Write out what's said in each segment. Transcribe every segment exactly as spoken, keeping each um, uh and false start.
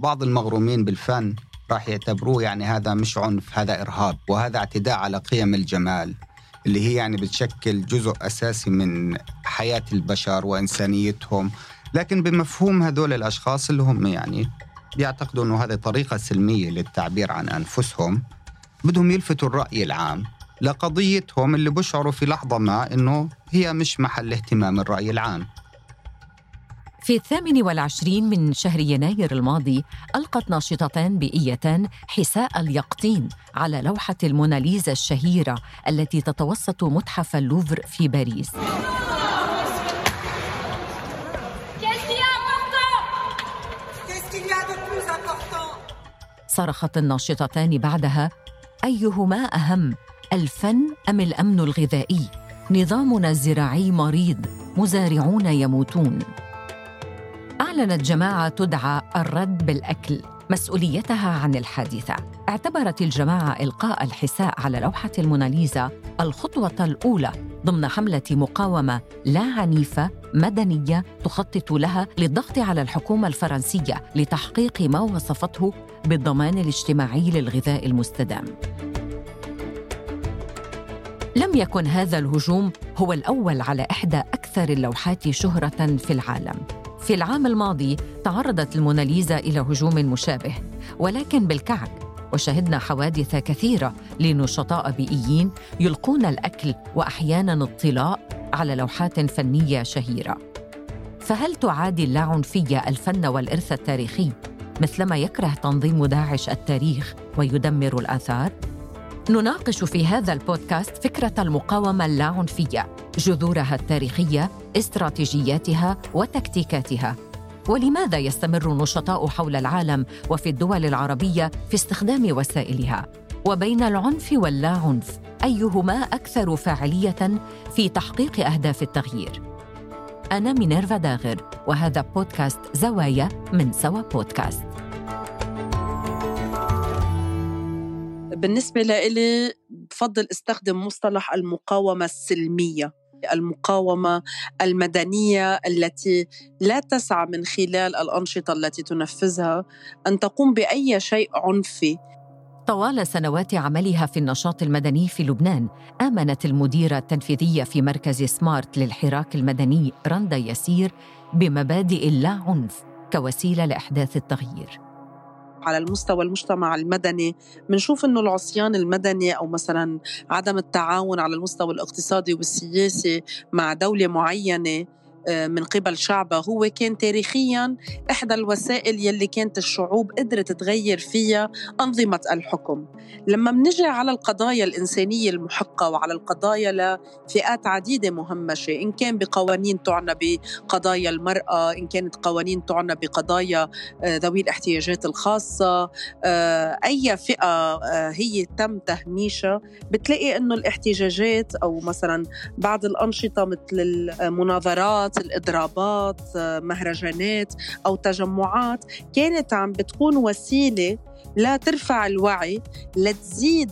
بعض المغرومين بالفن راح يعتبروه يعني هذا مش عنف، هذا إرهاب، وهذا اعتداء على قيم الجمال اللي هي يعني بتشكل جزء أساسي من حياة البشر وإنسانيتهم. لكن بمفهوم هذول الأشخاص اللي هم يعني بيعتقدوا أنه هذه طريقة سلمية للتعبير عن أنفسهم، بدهم يلفتوا الرأي العام لقضيتهم اللي بشعروا في لحظة ما أنه هي مش محل اهتمام الرأي العام. في الثامن والعشرين من شهر يناير الماضي ألقت ناشطتان بيئيتان حساء اليقطين على لوحة الموناليزا الشهيرة التي تتوسط متحف اللوفر في باريس. صرخت الناشطتان بعدها: أيهما أهم، الفن أم الأمن الغذائي؟ نظامنا الزراعي مريض، مزارعون يموتون. أعلنت جماعة تدعى الرد بالأكل مسؤوليتها عن الحادثة. اعتبرت الجماعة إلقاء الحساء على لوحة الموناليزا الخطوة الأولى ضمن حملة مقاومة لا عنيفة مدنية تخطط لها للضغط على الحكومة الفرنسية لتحقيق ما وصفته بالضمان الاجتماعي للغذاء المستدام. لم يكن هذا الهجوم هو الأول على إحدى أكثر اللوحات شهرة في العالم. في العام الماضي تعرضت الموناليزا إلى هجوم مشابه، ولكن بالكعك، وشهدنا حوادث كثيرة لنشطاء بيئيين يلقون الأكل وأحياناً الطلاء على لوحات فنية شهيرة. فهل تعادي اللاعنفية الفن والإرث التاريخي مثلما يكره تنظيم داعش التاريخ ويدمر الآثار؟ نناقش في هذا البودكاست فكرة المقاومة اللاعنفية، جذورها التاريخية، استراتيجياتها وتكتيكاتها، ولماذا يستمر النشطاء حول العالم وفي الدول العربية في استخدام وسائلها، وبين العنف واللاعنف أيهما أكثر فاعلية في تحقيق أهداف التغيير. أنا مينيرفا داغر، وهذا بودكاست زوايا من سوا بودكاست. بالنسبة لإلي بفضل استخدم مصطلح المقاومة السلمية، المقاومة المدنية التي لا تسعى من خلال الأنشطة التي تنفذها أن تقوم بأي شيء عنفي. طوال سنوات عملها في النشاط المدني في لبنان، آمنت المديرة التنفيذية في مركز سمارت للحراك المدني رندا يسير بمبادئ اللا عنف كوسيلة لإحداث التغيير. على المستوى المجتمع المدني منشوف أنه العصيان المدني أو مثلا عدم التعاون على المستوى الاقتصادي والسياسي مع دولة معينة من قبل شعبها هو كان تاريخيا إحدى الوسائل يلي كانت الشعوب قدرت تغير فيها أنظمة الحكم. لما منجي على القضايا الإنسانية المحقة وعلى القضايا لفئات عديدة مهمشة، إن كان بقوانين تعنى بقضايا المرأة، إن كانت قوانين تعنى بقضايا ذوي الاحتياجات الخاصة، أي فئة هي تم تهميشها بتلاقي أنه الاحتجاجات أو مثلا بعض الأنشطة مثل المناظرات، الإضرابات، مهرجانات أو تجمعات كانت عم بتكون وسيلة لا ترفع الوعي، لا تزيد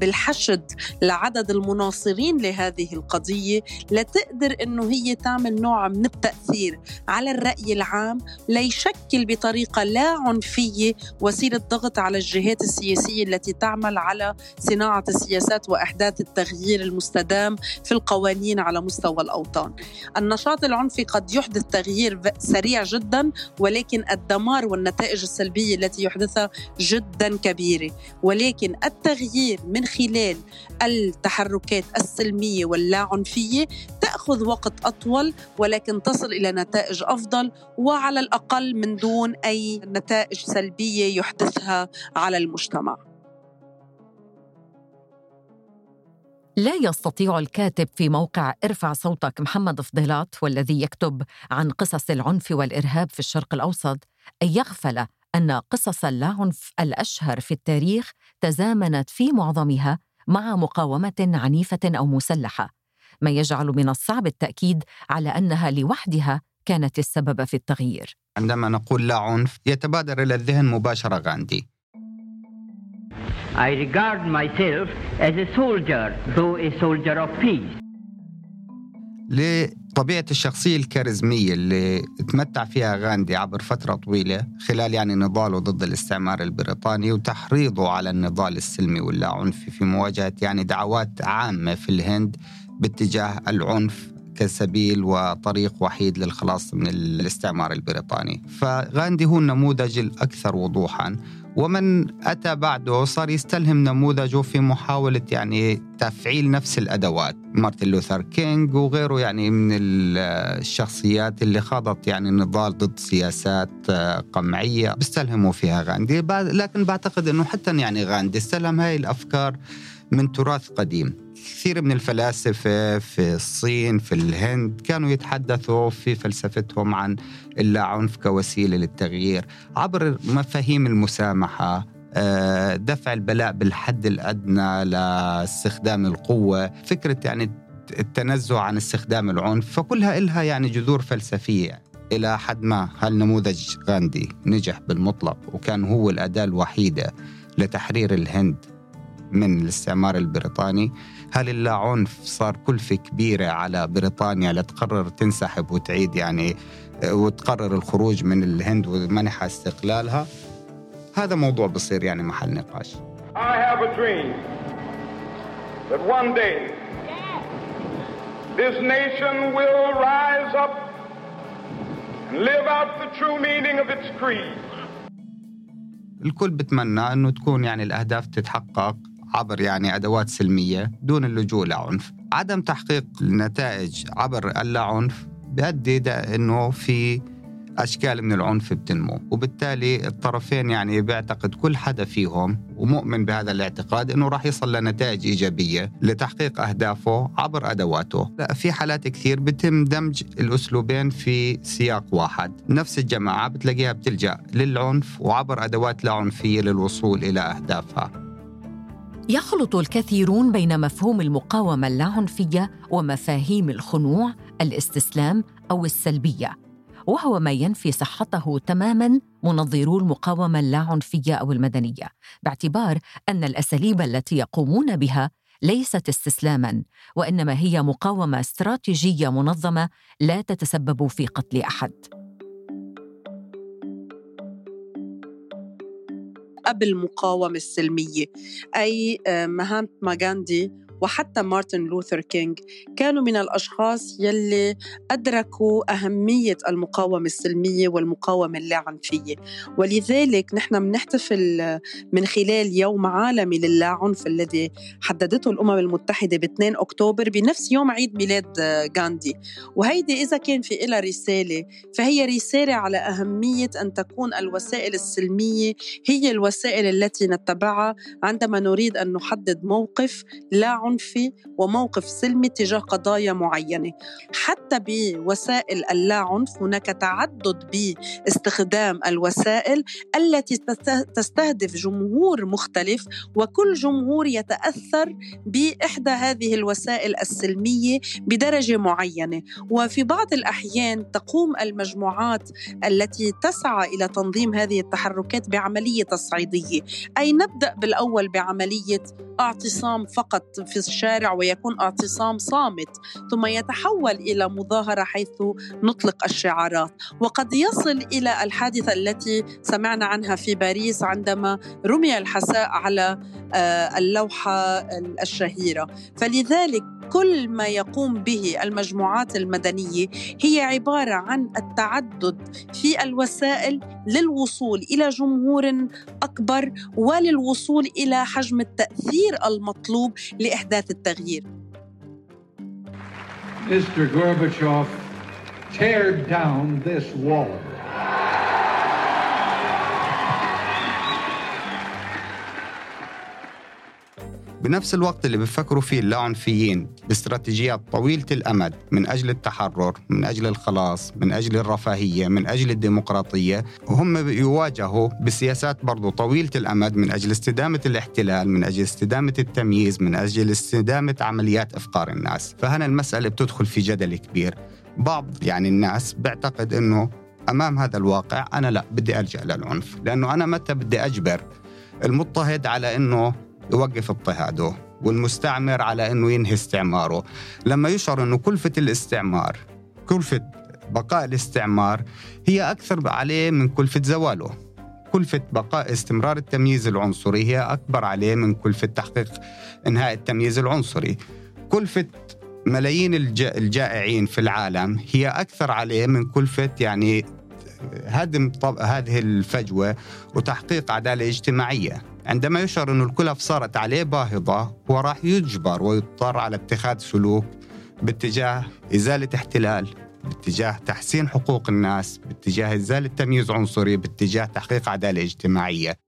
بالحشد لعدد المناصرين لهذه القضية، لا تقدر أنه هي تعمل نوع من التأثير على الرأي العام ليشكل بطريقة لا عنفية وسيلة ضغط على الجهات السياسية التي تعمل على صناعة السياسات وأحداث التغيير المستدام في القوانين على مستوى الأوطان. النشاط العنفي قد يحدث تغيير سريع جدا، ولكن الدمار والنتائج السلبية التي يحدثها جدا كبيرة. ولكن التغيير من خلال التحركات السلمية واللاعنفية تأخذ وقت أطول، ولكن تصل إلى نتائج أفضل، وعلى الأقل من دون أي نتائج سلبية يحدثها على المجتمع. لا يستطيع الكاتب في موقع ارفع صوتك محمد فضيلات، والذي يكتب عن قصص العنف والإرهاب في الشرق الأوسط، أن يغفل أن قصص اللاعنف الأشهر في التاريخ تزامنت في معظمها مع مقاومة عنيفة أو مسلحة، ما يجعل من الصعب التأكيد على أنها لوحدها كانت السبب في التغيير. عندما نقول لا عنف يتبادر إلى الذهن مباشرة غاندي. I regard myself as a soldier, though a soldier of peace. لطبيعة الشخصية الكاريزمية اللي تمتع فيها غاندي عبر فترة طويلة خلال يعني نضاله ضد الاستعمار البريطاني وتحريضه على النضال السلمي واللاعنفي في مواجهة يعني دعوات عامة في الهند باتجاه العنف كسبيل وطريق وحيد للخلاص من الاستعمار البريطاني. فغاندي هو النموذج الأكثر وضوحاً، ومن أتى بعده صار يستلهم نموذجه في محاولة يعني تفعيل نفس الأدوات، مارتن لوثر كينغ وغيره يعني من الشخصيات اللي خاضت يعني نضال ضد سياسات قمعية بيستلهموا فيها غاندي. لكن بعتقد أنه حتى يعني غاندي استلهم هاي الأفكار من تراث قديم. كثير من الفلاسفة في الصين في الهند كانوا يتحدثوا في فلسفتهم عن اللاعنف كوسيلة للتغيير عبر مفاهيم المسامحة، دفع البلاء بالحد الأدنى لاستخدام القوة، فكرة يعني التنزه عن استخدام العنف، فكلها إلها يعني جذور فلسفية. إلى حد ما هالنموذج غاندي نجح بالمطلق وكان هو الأداة الوحيدة لتحرير الهند من الاستعمار البريطاني. هل اللاعنف صار كلفة كبيرة على بريطانيا لتقرر تنسحب وتعيد يعني وتقرر الخروج من الهند ومنحها استقلالها؟ هذا موضوع بصير يعني محل نقاش. I have a dream that one day this nation will rise up and live out the true meaning of its creed. الكل بتمنى أنه تكون يعني الأهداف تتحقق عبر يعني أدوات سلمية دون اللجوء لعنف. عدم تحقيق النتائج عبر اللاعنف بيؤدي أنه في أشكال من العنف بتنمو، وبالتالي الطرفين يعني بيعتقد كل حدا فيهم ومؤمن بهذا الاعتقاد أنه راح يصل لنتائج إيجابية لتحقيق أهدافه عبر أدواته. لا، في حالات كثير بتم دمج الأسلوبين في سياق واحد. نفس الجماعة بتلاقيها بتلجأ للعنف وعبر أدوات لا عنفية للوصول إلى أهدافها. يخلط الكثيرون بين مفهوم المقاومة اللاعنفية ومفاهيم الخنوع، الاستسلام أو السلبية، وهو ما ينفي صحته تماماً منظرو المقاومة اللاعنفية أو المدنية، باعتبار أن الأساليب التي يقومون بها ليست استسلاماً، وإنما هي مقاومة استراتيجية منظمة لا تتسبب في قتل أحد. أب المقاومة السلمية، أي مهاتما غاندي وحتى مارتن لوثر كينغ كانوا من الأشخاص يلي أدركوا أهمية المقاومة السلمية والمقاومة اللاعنفية، ولذلك نحن منحتفل من خلال يوم عالمي للاعنف الذي حددته الأمم المتحدة ب اثنين أكتوبر بنفس يوم عيد ميلاد غاندي. وهيدي إذا كان في إلها رسالة فهي رسالة على أهمية أن تكون الوسائل السلمية هي الوسائل التي نتبعها عندما نريد أن نحدد موقف لاعنف في وموقف سلمي تجاه قضايا معينة. حتى بوسائل اللاعنف هناك تعدد باستخدام الوسائل التي تستهدف جمهور مختلف، وكل جمهور يتأثر بإحدى هذه الوسائل السلمية بدرجة معينة. وفي بعض الأحيان تقوم المجموعات التي تسعى إلى تنظيم هذه التحركات بعملية تصعيدية، أي نبدأ بالأول بعملية اعتصام فقط في الشارع ويكون اعتصام صامت، ثم يتحول إلى مظاهرة حيث نطلق الشعارات، وقد يصل إلى الحادثة التي سمعنا عنها في باريس عندما رمي الحساء على اللوحة الشهيرة. فلذلك كل ما يقوم به المجموعات المدنية هي عبارة عن التعدد في الوسائل للوصول إلى جمهور أكبر وللوصول إلى حجم التأثير المطلوب لإحداث التغيير. Mister Gorbachev, tear down this wall. بنفس الوقت اللي بيفكروا فيه اللاعنفيين باستراتيجيات طويلة الأمد من أجل التحرر، من أجل الخلاص، من أجل الرفاهية، من أجل الديمقراطية، وهم يواجهوا بسياسات برضو طويلة الأمد من أجل استدامة الاحتلال، من أجل استدامة التمييز، من أجل استدامة عمليات إفقار الناس. فهنا المسألة بتدخل في جدل كبير. بعض يعني الناس بيعتقد أنه أمام هذا الواقع أنا لا بدي ألجأ للعنف، لأنه أنا متى بدي أجبر المضطهد على أنه يوقف اضطهاده؟ والمستعمر على أنه ينهي استعماره. لما يشعر أنه كلفة الاستعمار، كلفة بقاء الاستعمار هي أكثر عليه من كلفة زواله، كلفة بقاء استمرار التمييز العنصري هي أكبر عليه من كلفة تحقيق إنهاء التمييز العنصري. كلفة ملايين الجائعين في العالم هي أكثر عليه من كلفة يعني هدم هذه الفجوة وتحقيق عدالة اجتماعية. عندما يشعر أن الكلف صارت عليه باهظة هو راح يجبر ويضطر على اتخاذ سلوك باتجاه إزالة احتلال، باتجاه تحسين حقوق الناس، باتجاه إزالة تمييز عنصري، باتجاه تحقيق عدالة اجتماعية.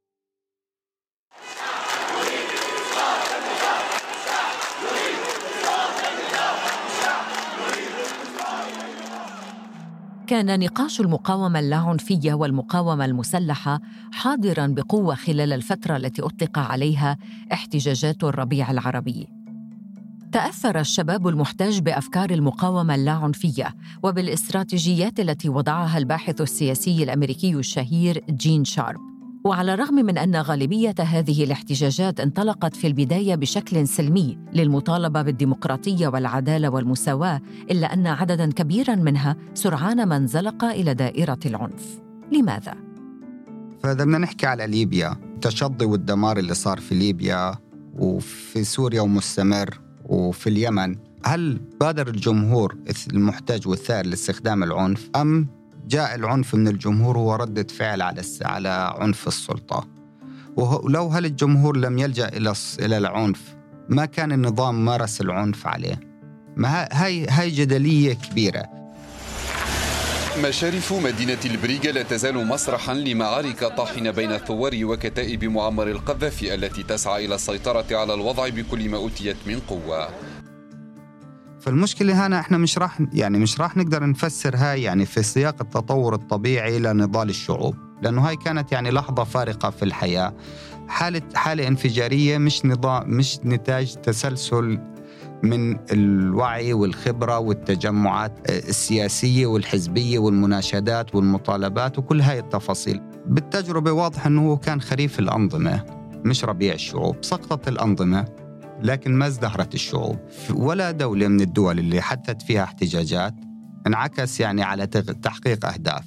كان نقاش المقاومة اللاعنفية والمقاومة المسلحة حاضراً بقوة خلال الفترة التي أطلق عليها احتجاجات الربيع العربي. تأثر الشباب المحتج بأفكار المقاومة اللاعنفية وبالاستراتيجيات التي وضعها الباحث السياسي الأمريكي الشهير جين شارب. وعلى الرغم من أن غالبية هذه الاحتجاجات انطلقت في البداية بشكل سلمي للمطالبة بالديمقراطية والعدالة والمساواة، إلا أن عدداً كبيراً منها سرعان ما انزلق إلى دائرة العنف. لماذا؟ فإذا بدنا نحكي على ليبيا، التشظي والدمار اللي صار في ليبيا وفي سوريا ومستمر وفي اليمن، هل بادر الجمهور المحتج والثائر لاستخدام العنف أم جاء العنف من الجمهور وردت فعل على على عنف السلطة؟ ولو هل الجمهور لم يلجأ إلى إلى العنف ما كان النظام مارس العنف عليه؟ ما هاي هاي جدلية كبيرة. مشارف مدينة البريقة لا تزال مسرحا لمعارك طاحنة بين الثوار وكتائب معمر القذافي التي تسعى إلى السيطرة على الوضع بكل ما أوتيت من قوة. فالمشكلة هنا احنا مش راح يعني مش راح نقدر نفسر هاي يعني في سياق التطور الطبيعي لنضال الشعوب، لأنه هاي كانت يعني لحظة فارقة في الحياة، حالة حالة انفجارية مش نظام مش نتاج تسلسل من الوعي والخبرة والتجمعات السياسية والحزبية والمناشدات والمطالبات وكل هاي التفاصيل. بالتجربة واضح أنه كان خريف الأنظمة مش ربيع الشعوب. سقطت الأنظمة لكن ما ازدهرت الشعوب. ولا دولة من الدول اللي حدثت فيها احتجاجات انعكس يعني على تحقيق أهداف.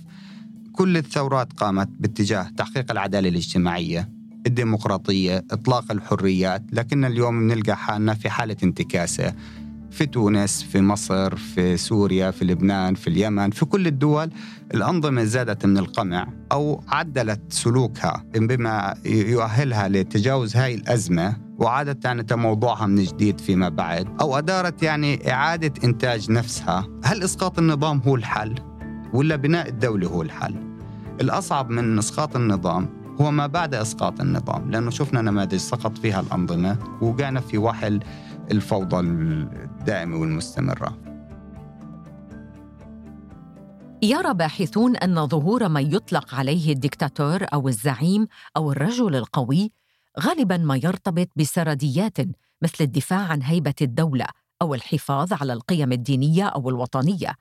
كل الثورات قامت باتجاه تحقيق العدالة الاجتماعية، الديمقراطية، إطلاق الحريات، لكن اليوم نلقى حالنا في حالة انتكاسة في تونس، في مصر، في سوريا، في لبنان، في اليمن. في كل الدول الأنظمة زادت من القمع أو عدلت سلوكها بما يؤهلها لتجاوز هاي الأزمة وعادت يعني تموضعها من جديد فيما بعد، أو أدارت يعني إعادة إنتاج نفسها. هل إسقاط النظام هو الحل ولا بناء الدولة هو الحل؟ الأصعب من إسقاط النظام هو ما بعد إسقاط النظام، لأنه شفنا نماذج سقط فيها الأنظمة وقعنا في وحل الفوضى الدائمة والمستمرة. يرى باحثون أن ظهور ما يطلق عليه الدكتاتور أو الزعيم أو الرجل القوي غالباً ما يرتبط بسرديات مثل الدفاع عن هيبة الدولة أو الحفاظ على القيم الدينية أو الوطنية،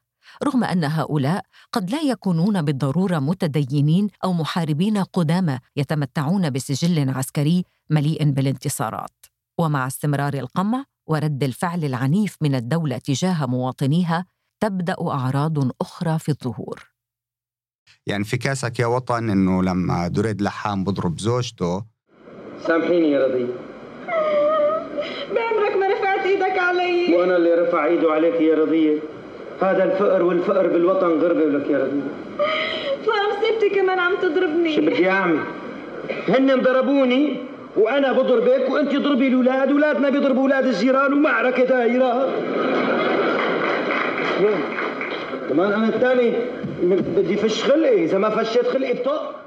رغم أن هؤلاء قد لا يكونون بالضرورة متدينين أو محاربين قدامى يتمتعون بسجل عسكري مليء بالانتصارات. ومع استمرار القمع ورد الفعل العنيف من الدولة تجاه مواطنيها تبدأ أعراض أخرى في الظهور. يعني في كاسك يا وطن إنه لما دريد لحام بضرب زوجته، سامحيني يا رضي، بعمرك ما رفعت إيدك علي، وأنا اللي رفع إيده عليك يا رضي. هذا الفقر، والفقر بالوطن غربة لك يا رضي. طلع مصيبتي كمان عم تضربني. شو بدي أعمل؟ هن ضربوني وأنا بضربك، وأنت ضربي الأولاد، أولادنا بيضربوا أولاد الجيران، ومعركة دائرة. كمان أنا الثاني بدي فش خلقي، إذا ما فشيت خلقي بطق.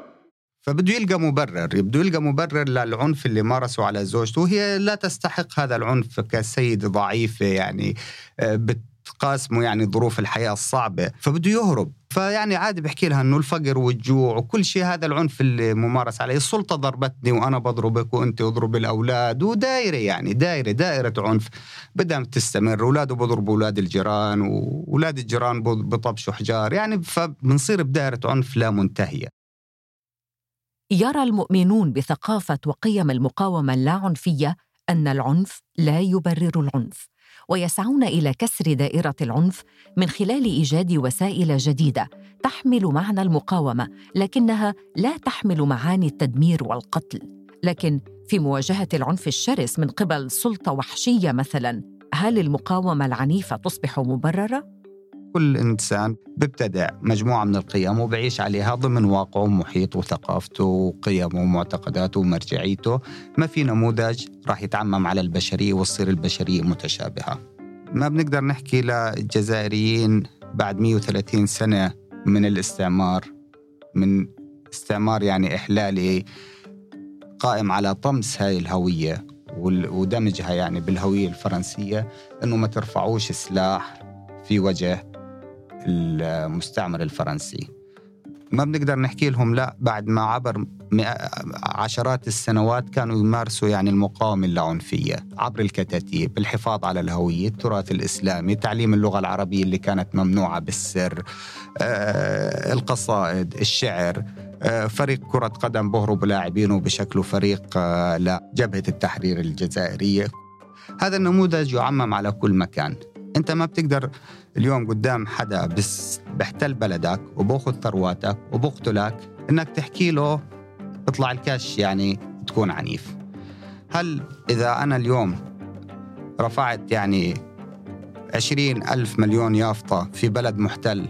فبده يلقى مبرر، بده يلقى مبرر للعنف اللي مارسه على زوجته، وهي لا تستحق هذا العنف كسيدة ضعيفة يعني بت قاسمه يعني ظروف الحياة الصعبة، فبده يهرب. فيعني عادي بحكي لها أنه الفقر والجوع وكل شيء هذا العنف الممارس عليه، السلطة ضربتني وأنا بضربك وأنت أضرب الأولاد، ودائرة يعني دائرة دائرة عنف بدها تستمر. أولاده بضربوا أولاد الجيران، وأولاد الجيران بطبشوا حجار، يعني فبنصير بدائرة عنف لا منتهية. يرى المؤمنون بثقافة وقيم المقاومة اللاعنفية أن العنف لا يبرر العنف، ويسعون إلى كسر دائرة العنف من خلال إيجاد وسائل جديدة تحمل معنى المقاومة لكنها لا تحمل معاني التدمير والقتل. لكن في مواجهة العنف الشرس من قبل سلطة وحشية مثلاً، هل المقاومة العنيفة تصبح مبررة؟ كل إنسان بيبتدع مجموعة من القيم وبيعيش عليها ضمن واقعه ومحيطه وثقافته وقيمه ومعتقداته ومرجعيته. ما في نموذج راح يتعمم على البشرية وتصير البشرية متشابهة. ما بنقدر نحكي للجزائريين بعد مئة وثلاثين سنة من الاستعمار، من استعمار يعني إحلالي قائم على طمس هاي الهوية ودمجها يعني بالهوية الفرنسية، إنه ما ترفعوش السلاح في وجه المستعمر الفرنسي. ما بنقدر نحكي لهم لا، بعد ما عبر عشرات السنوات كانوا يمارسوا يعني المقاومة اللاعنفية عبر الكتاتيب، الحفاظ على الهوية، التراث الإسلامي، تعليم اللغة العربية اللي كانت ممنوعة بالسر، آه، القصائد، الشعر، آه، فريق كرة قدم بهروا بلاعبينه وبشكله فريق آه، لجبهة التحرير الجزائرية. هذا النموذج يعمم على كل مكان. أنت ما بتقدر اليوم قدام حدا بس بحتل بلدك وباخذ ثرواتك وبقتلك إنك تحكي له اطلع الكاش يعني تكون عنيف. هل إذا أنا اليوم رفعت يعني عشرين ألف مليون يافطة في بلد محتل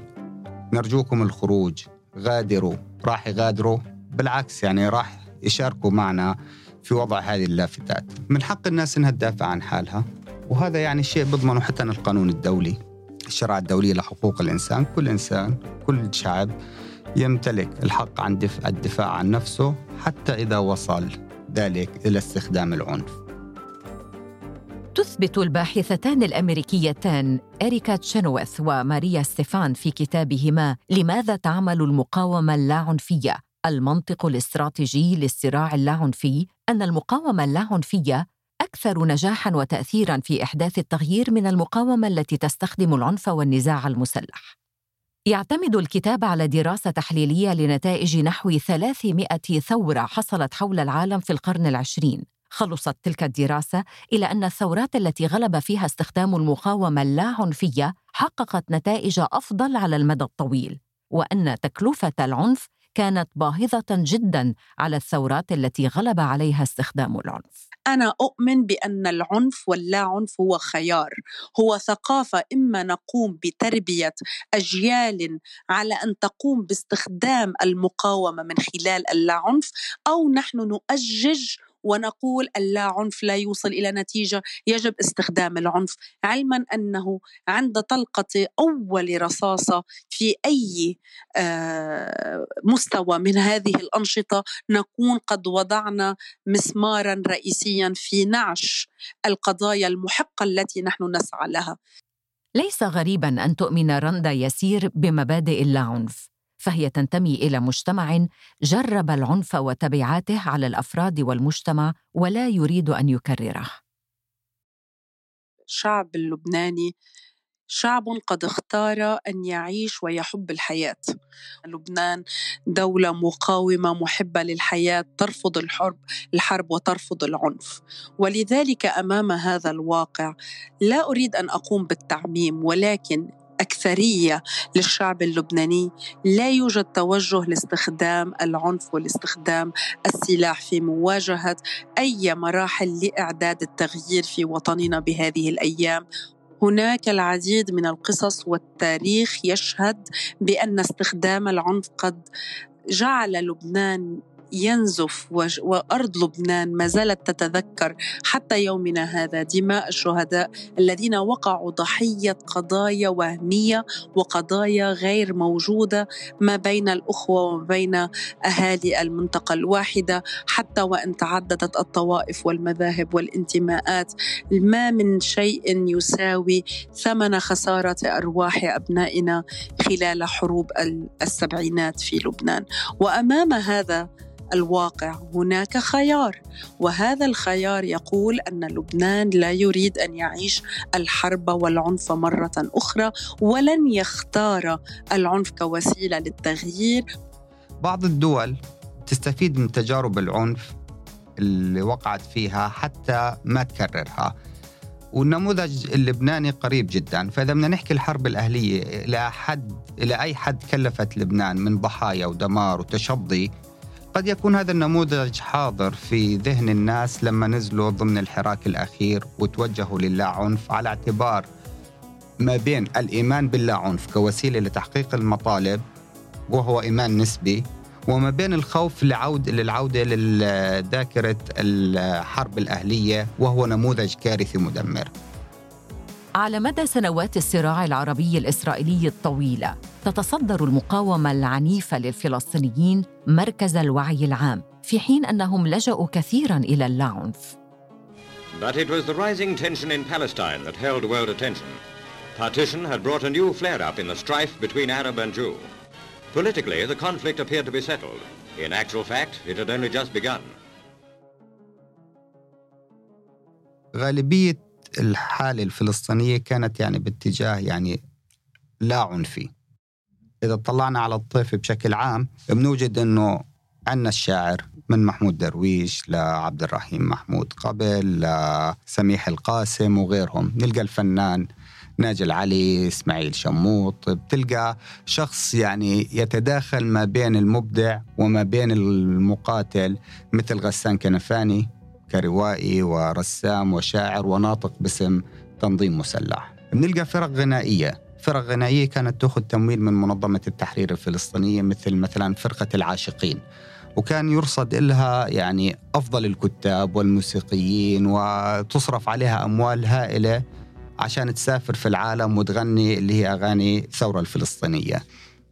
نرجوكم الخروج، غادروا، راح يغادروا؟ بالعكس يعني راح يشاركوا معنا في وضع هذه اللافتات. من حق الناس إنها تدافع عن حالها، وهذا يعني الشيء بضمنه حتى القانون الدولي، الشريعة الدولية لحقوق الإنسان. كل إنسان، كل شعب يمتلك الحق عن دفع الدفاع عن نفسه حتى إذا وصل ذلك إلى استخدام العنف. تثبت الباحثتان الأمريكيتان إريكا تشينويث وماريا ستيفان في كتابهما لماذا تعمل المقاومة اللاعنفية؟ المنطق الاستراتيجي للصراع اللاعنفي أن المقاومة اللاعنفية أكثر نجاحاً وتأثيراً في إحداث التغيير من المقاومة التي تستخدم العنف والنزاع المسلح. يعتمد الكتاب على دراسة تحليلية لنتائج نحو ثلاثمائة ثورة حصلت حول العالم في القرن العشرين. خلصت تلك الدراسة إلى أن الثورات التي غلب فيها استخدام المقاومة اللاعنفية حققت نتائج أفضل على المدى الطويل، وأن تكلفة العنف كانت باهظة جداً على الثورات التي غلب عليها استخدام العنف. أنا أؤمن بأن العنف واللاعنف هو خيار، هو ثقافة. إما نقوم بتربية أجيال على أن تقوم باستخدام المقاومة من خلال اللاعنف، أو نحن نؤجج ونقول اللاعنف لا يوصل إلى نتيجة، يجب استخدام العنف، علما أنه عند طلقة أول رصاصة في أي مستوى من هذه الأنشطة نكون قد وضعنا مسمارا رئيسيا في نعش القضايا المحقة التي نحن نسعى لها. ليس غريبا أن تؤمن رندا يسير بمبادئ اللاعنف، فهي تنتمي إلى مجتمع جرب العنف وتبعاته على الأفراد والمجتمع ولا يريد أن يكرره. الشعب اللبناني شعب قد اختار أن يعيش ويحب الحياة. لبنان دولة مقاومة محبة للحياة، ترفض الحرب الحرب وترفض العنف. ولذلك أمام هذا الواقع لا أريد أن أقوم بالتعميم، ولكن أكثرية للشعب اللبناني لا يوجد توجه لاستخدام العنف والاستخدام السلاح في مواجهة أي مراحل لإعداد التغيير في وطننا بهذه الأيام. هناك العديد من القصص والتاريخ يشهد بأن استخدام العنف قد جعل لبنان ينزف، وأرض لبنان ما زالت تتذكر حتى يومنا هذا دماء الشهداء الذين وقعوا ضحية قضايا وهمية وقضايا غير موجودة ما بين الأخوة وما بين أهالي المنطقة الواحدة، حتى وإن تعددت الطوائف والمذاهب والانتماءات. ما من شيء يساوي ثمن خسارة أرواح أبنائنا خلال حروب السبعينات في لبنان. وأمام هذا الواقع هناك خيار، وهذا الخيار يقول أن لبنان لا يريد أن يعيش الحرب والعنف مرة أخرى، ولن يختار العنف كوسيلة للتغيير. بعض الدول تستفيد من تجارب العنف اللي وقعت فيها حتى ما تكررها. والنموذج اللبناني قريب جدا. فإذا بدنا نحكي الحرب الأهلية إلى حد إلى أي حد كلفت لبنان من ضحايا ودمار وتشظي، قد يكون هذا النموذج حاضر في ذهن الناس لما نزلوا ضمن الحراك الأخير وتوجهوا للاعنف، على اعتبار ما بين الإيمان باللاعنف كوسيلة لتحقيق المطالب وهو إيمان نسبي، وما بين الخوف للعود للعودة لذاكرة الحرب الأهلية وهو نموذج كارثي مدمر. على مدى سنوات الصراع العربي الإسرائيلي الطويلة تتصدر المقاومة العنيفة للفلسطينيين مركز الوعي العام، في حين أنهم لجأوا كثيراً إلى العنف. But it was the rising tension in Palestine that held world attention. Partition had brought a new flare-up in the strife between Arab and Jew. Politically, the conflict appeared to be settled. In actual fact, it had only just begun. غالبية الحالة الفلسطينية كانت يعني باتجاه يعني لا عنفي. إذا طلعنا على الطيف بشكل عام بنوجد أنه عندنا الشاعر من محمود درويش لعبد الرحيم محمود قبل لسميح القاسم وغيرهم، نلقى الفنان ناجي العلي، إسماعيل شموط، بتلقى شخص يعني يتداخل ما بين المبدع وما بين المقاتل، مثل غسان كنفاني كروائي ورسام وشاعر وناطق باسم تنظيم مسلح. بنلقى فرق غنائية فرق غنائية كانت تأخذ تمويل من منظمة التحرير الفلسطينية، مثل مثلا فرقة العاشقين، وكان يرصد لها يعني أفضل الكتاب والموسيقيين وتصرف عليها أموال هائلة عشان تسافر في العالم وتغني اللي هي أغاني الثورة الفلسطينية.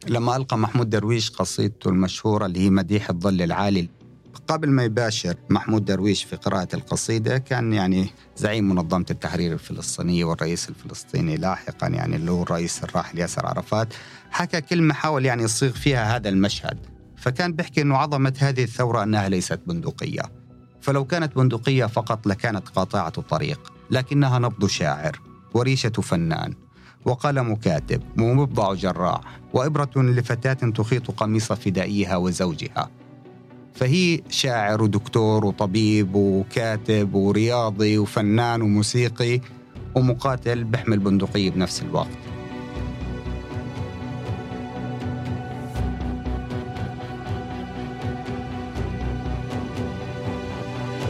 لما ألقى محمود درويش قصيدته المشهورة اللي هي مديح الظل العالي، قبل ما يباشر محمود درويش في قراءة القصيدة كان يعني زعيم منظمة التحرير الفلسطينية والرئيس الفلسطيني لاحقا يعني اللي هو الرئيس الراحل ياسر عرفات حكى كلمة حاول يعني يصيغ فيها هذا المشهد، فكان بيحكي أنه عظمة هذه الثورة أنها ليست بندقية، فلو كانت بندقية فقط لكانت قاطعة طريق، لكنها نبض شاعر وريشة فنان وقلم كاتب ومبضع جراح وإبرة لفتاة تخيط قميص فدائها وزوجها. فهي شاعر ودكتور وطبيب وكاتب ورياضي وفنان وموسيقي ومقاتل بيحمل بندقية بنفس الوقت.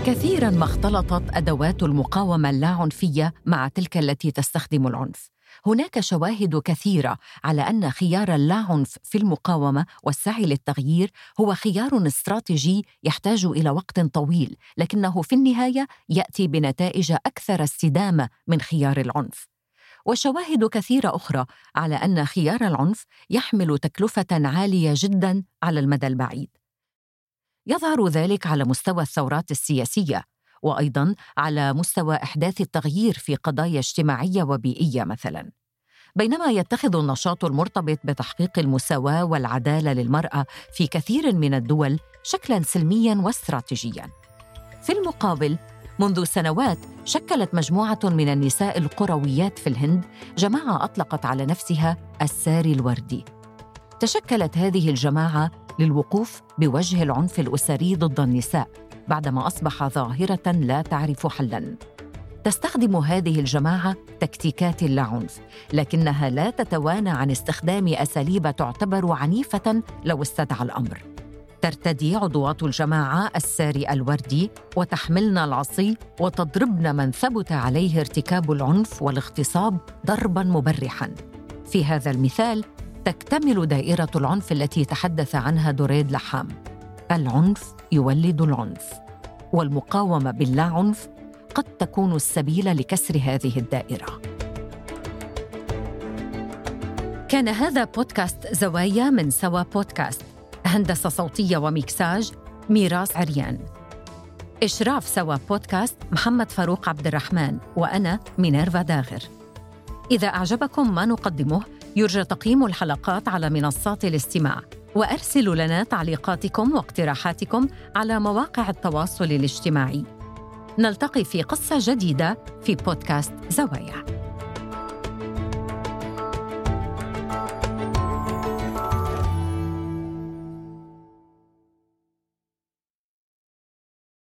كثيراً ما اختلطت أدوات المقاومة اللاعنفية مع تلك التي تستخدم العنف. هناك شواهد كثيرة على أن خيار اللاعنف في المقاومة والسعي للتغيير هو خيار استراتيجي يحتاج إلى وقت طويل، لكنه في النهاية يأتي بنتائج أكثر استدامة من خيار العنف. وشواهد كثيرة أخرى على أن خيار العنف يحمل تكلفة عالية جداً على المدى البعيد. يظهر ذلك على مستوى الثورات السياسية، وأيضاً على مستوى إحداث التغيير في قضايا اجتماعية وبيئية مثلاً. بينما يتخذ النشاط المرتبط بتحقيق المساواة والعدالة للمرأة في كثير من الدول شكلاً سلمياً واستراتيجياً. في المقابل، منذ سنوات شكلت مجموعة من النساء القرويات في الهند جماعة أطلقت على نفسها الساري الوردي. تشكلت هذه الجماعة للوقوف بوجه العنف الأسري ضد النساء بعدما أصبح ظاهرة لا تعرف حلاً. تستخدم هذه الجماعة تكتيكات اللاعنف، لكنها لا تتوانى عن استخدام أساليب تعتبر عنيفة لو استدعى الأمر. ترتدي عضوات الجماعة الساري الوردي وتحملن العصي وتضربن من ثبت عليه ارتكاب العنف والاغتصاب ضرباً مبرحاً. في هذا المثال تكتمل دائرة العنف التي تحدث عنها دريد لحام. العنف يولد العنف، والمقاومة باللاعنف قد تكون السبيل لكسر هذه الدائرة. كان هذا بودكاست زوايا من سوا بودكاست. هندسة صوتية وميكساج ميراث عريان. إشراف سوا بودكاست محمد فاروق عبد الرحمن، وأنا مينيرفا داغر. إذا أعجبكم ما نقدمه يرجى تقييم الحلقات على منصات الاستماع، وأرسلوا لنا تعليقاتكم واقتراحاتكم على مواقع التواصل الاجتماعي. نلتقي في قصة جديدة في بودكاست زوايا.